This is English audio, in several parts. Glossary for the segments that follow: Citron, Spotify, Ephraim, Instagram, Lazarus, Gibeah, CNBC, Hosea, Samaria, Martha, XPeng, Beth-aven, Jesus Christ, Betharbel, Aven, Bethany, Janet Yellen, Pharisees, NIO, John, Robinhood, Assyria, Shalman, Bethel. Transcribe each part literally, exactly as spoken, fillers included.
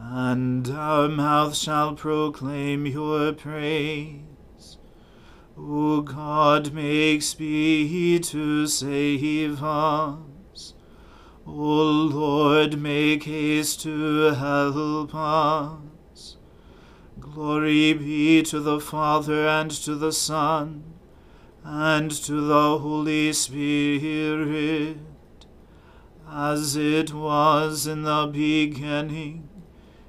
and our mouth shall proclaim your praise. O God, make speed to save us. O Lord, make haste to help us. Glory be to the Father, and to the Son, and to the Holy Spirit, as it was in the beginning,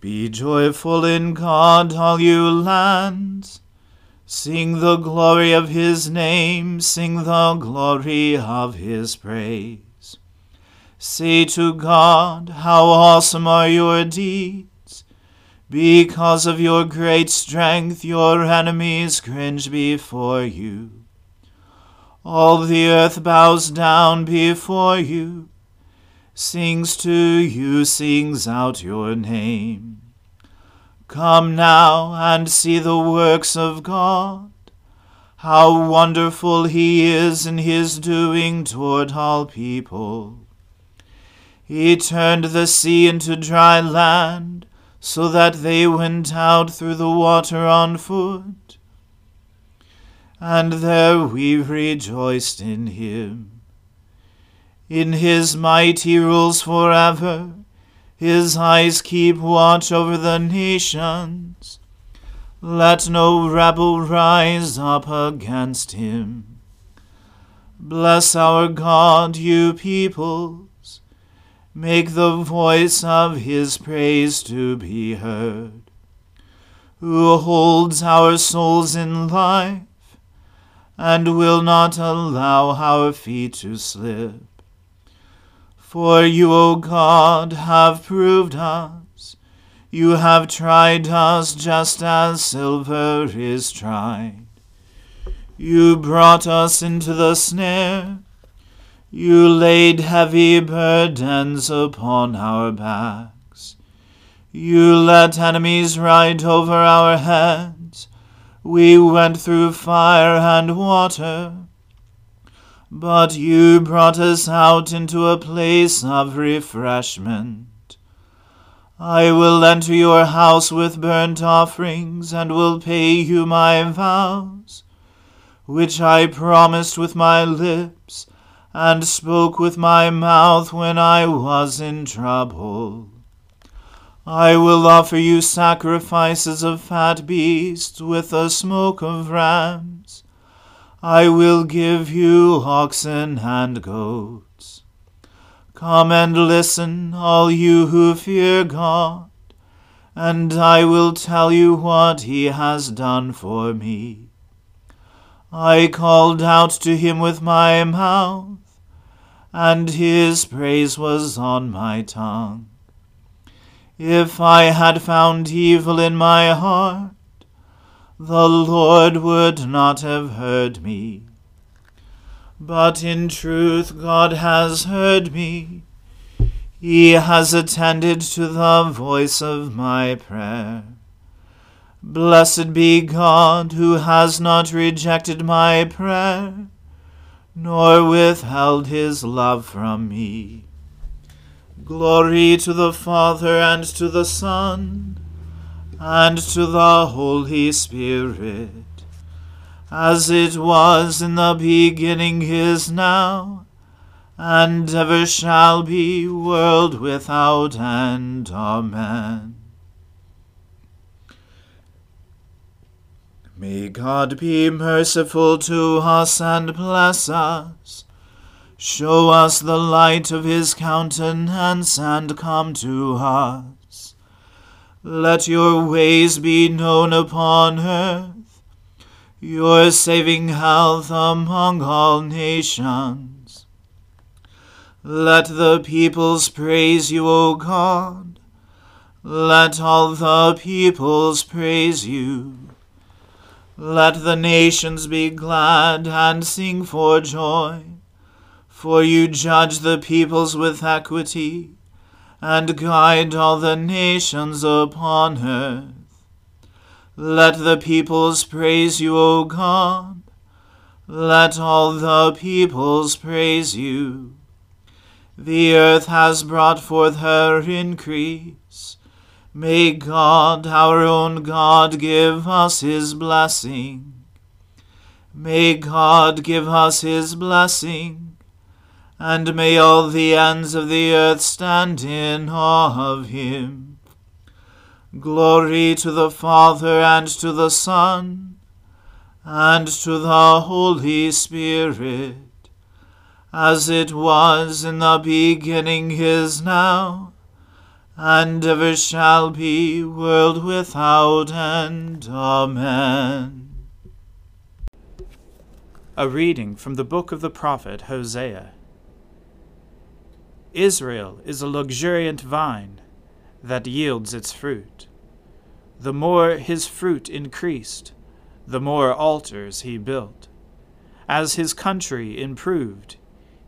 Be joyful in God, all you lands. Sing the glory of his name, sing the glory of his praise. Say to God, how awesome are your deeds! Because of your great strength, your enemies cringe before you. All the earth bows down before you, sings to you, sings out your name. Come now and see the works of God, how wonderful he is in his doing toward all people. He turned the sea into dry land, so that they went out through the water on foot. And there we rejoiced in him. In his might he rules forever. His eyes keep watch over the nations. Let no rebel rise up against him. Bless our God, you peoples. Make the voice of his praise to be heard, who holds our souls in life, and will not allow our feet to slip. For you, O God, have proved us. You have tried us just as silver is tried. You brought us into the snare. You laid heavy burdens upon our backs. You let enemies ride over our heads. We went through fire and water, but you brought us out into a place of refreshment. I will enter your house with burnt offerings, and will pay you my vows, which I promised with my lips, and spoke with my mouth when I was in trouble. I will offer you sacrifices of fat beasts with the smoke of rams. I will give you oxen and goats. Come and listen, all you who fear God, and I will tell you what he has done for me. I called out to him with my mouth, and his praise was on my tongue. If I had found evil in my heart, the Lord would not have heard me. But in truth God has heard me. He has attended to the voice of my prayer. Blessed be God, who has not rejected my prayer, nor withheld his love from me. Glory to the Father, and to the Son, and to the Holy Spirit, as it was in the beginning, is now, and ever shall be, world without end. Amen. May God be merciful to us and bless us, show us the light of his countenance, and come to us. Let your ways be known upon earth, your saving health among all nations. Let the peoples praise you, O God. Let all the peoples praise you. Let the nations be glad and sing for joy, for you judge the peoples with equity, and guide all the nations upon earth. Let the peoples praise you, O God. Let all the peoples praise you. The earth has brought forth her increase. May God, our own God, give us his blessing. May God give us his blessing, and may all the ends of the earth stand in awe of him. Glory to the Father, and to the Son, and to the Holy Spirit, as it was in the beginning, is now, and ever shall be, world without end. Amen. A reading from the book of the prophet Hosea. Israel is a luxuriant vine that yields its fruit. The more his fruit increased, the more altars he built. As his country improved,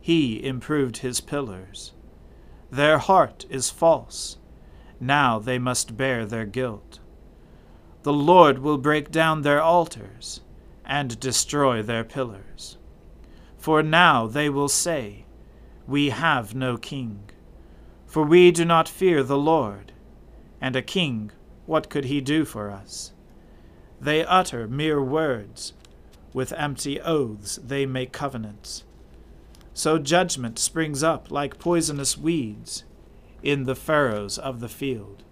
he improved his pillars. Their heart is false. Now they must bear their guilt. The Lord will break down their altars and destroy their pillars. For now they will say, "We have no king." For we do not fear the Lord, and a king, what could he do for us? They utter mere words. With empty oaths they make covenants. So judgment springs up like poisonous weeds in the furrows of the field.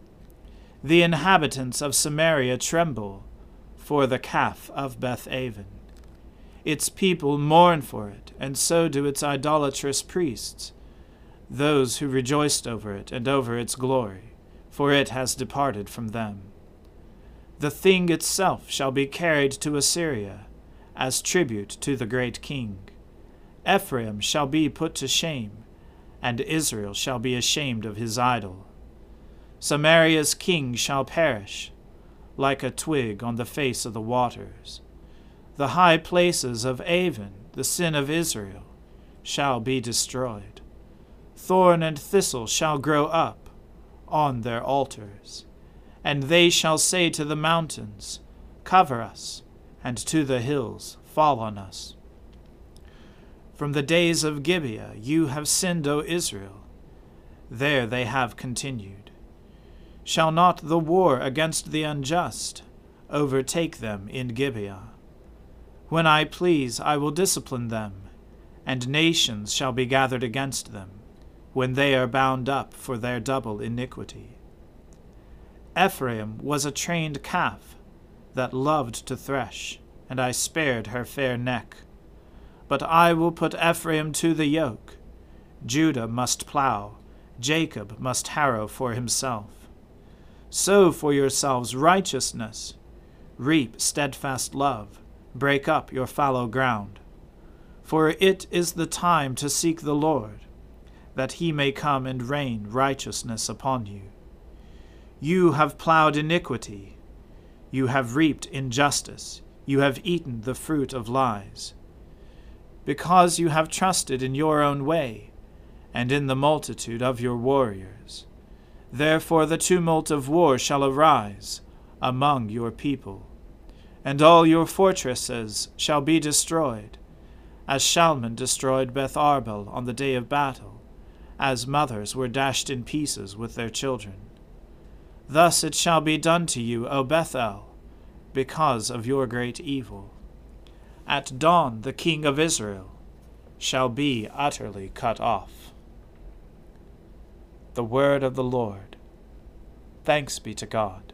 The inhabitants of Samaria tremble for the calf of Beth-aven. Its people mourn for it, and so do its idolatrous priests, those who rejoiced over it and over its glory, for it has departed from them. The thing itself shall be carried to Assyria as tribute to the great king. Ephraim shall be put to shame, and Israel shall be ashamed of his idol. Samaria's king shall perish, like a twig on the face of the waters. The high places of Aven, the sin of Israel, shall be destroyed. Thorn and thistle shall grow up on their altars. And they shall say to the mountains, Cover us, and to the hills, Fall on us. From the days of Gibeah you have sinned, O Israel. There they have continued. Shall not the war against the unjust overtake them in Gibeah? When I please, I will discipline them, and nations shall be gathered against them, when they are bound up for their double iniquity. Ephraim was a trained calf that loved to thresh, and I spared her fair neck. But I will put Ephraim to the yoke. Judah must plow, Jacob must harrow for himself. Sow for yourselves righteousness, reap steadfast love, break up your fallow ground. For it is the time to seek the Lord, that he may come and rain righteousness upon you. You have plowed iniquity, you have reaped injustice, you have eaten the fruit of lies. Because you have trusted in your own way, and in the multitude of your warriors, therefore the tumult of war shall arise among your people, and all your fortresses shall be destroyed, as Shalman destroyed Betharbel on the day of battle, as mothers were dashed in pieces with their children. Thus it shall be done to you, O Bethel, because of your great evil. At dawn the king of Israel shall be utterly cut off. The word of the Lord. Thanks be to God.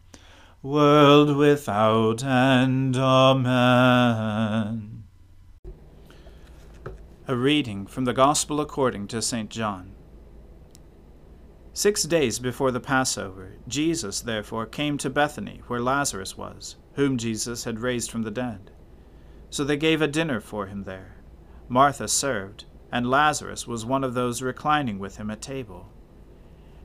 world without end. Amen. A reading from the Gospel according to Saint John. Six days before the Passover, Jesus therefore came to Bethany, where Lazarus was, whom Jesus had raised from the dead. So they gave a dinner for him there. Martha served, and Lazarus was one of those reclining with him at table.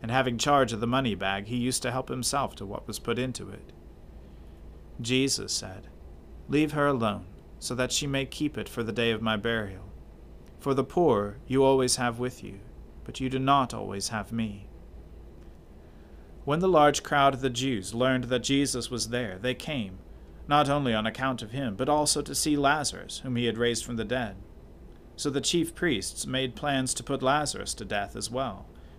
and having charge of the money bag, he used to help himself to what was put into it. Jesus said, Leave her alone, so that she may keep it for the day of my burial. For the poor you always have with you, but you do not always have me. When the large crowd of the Jews learned that Jesus was there, they came, not only on account of him, but also to see Lazarus, whom he had raised from the dead. So the chief priests made plans to put Lazarus to death as well,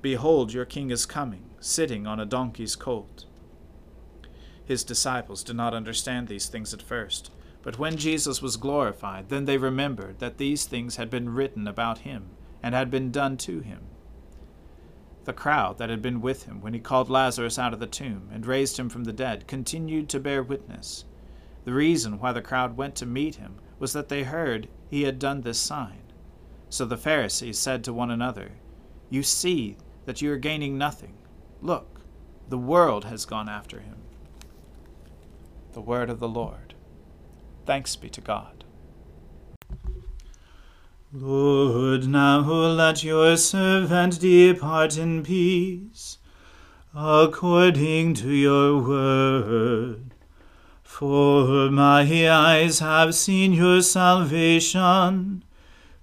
Behold, your king is coming, sitting on a donkey's colt." His disciples did not understand these things at first, but when Jesus was glorified, then they remembered that these things had been written about him and had been done to him. The crowd that had been with him when he called Lazarus out of the tomb and raised him from the dead continued to bear witness. The reason why the crowd went to meet him was that they heard he had done this sign. So the Pharisees said to one another, "You see that you are gaining nothing. Look, the world has gone after him." The word of the Lord. Thanks be to God. Lord, now let your servant depart in peace, according to your word. For my eyes have seen your salvation,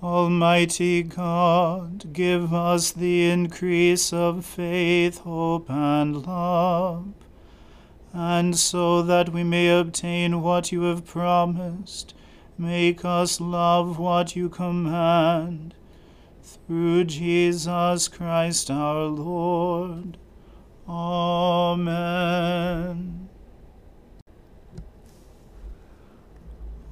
Almighty God, give us the increase of faith, hope, and love, and so that we may obtain what you have promised, make us love what you command. Through Jesus Christ our Lord. Amen.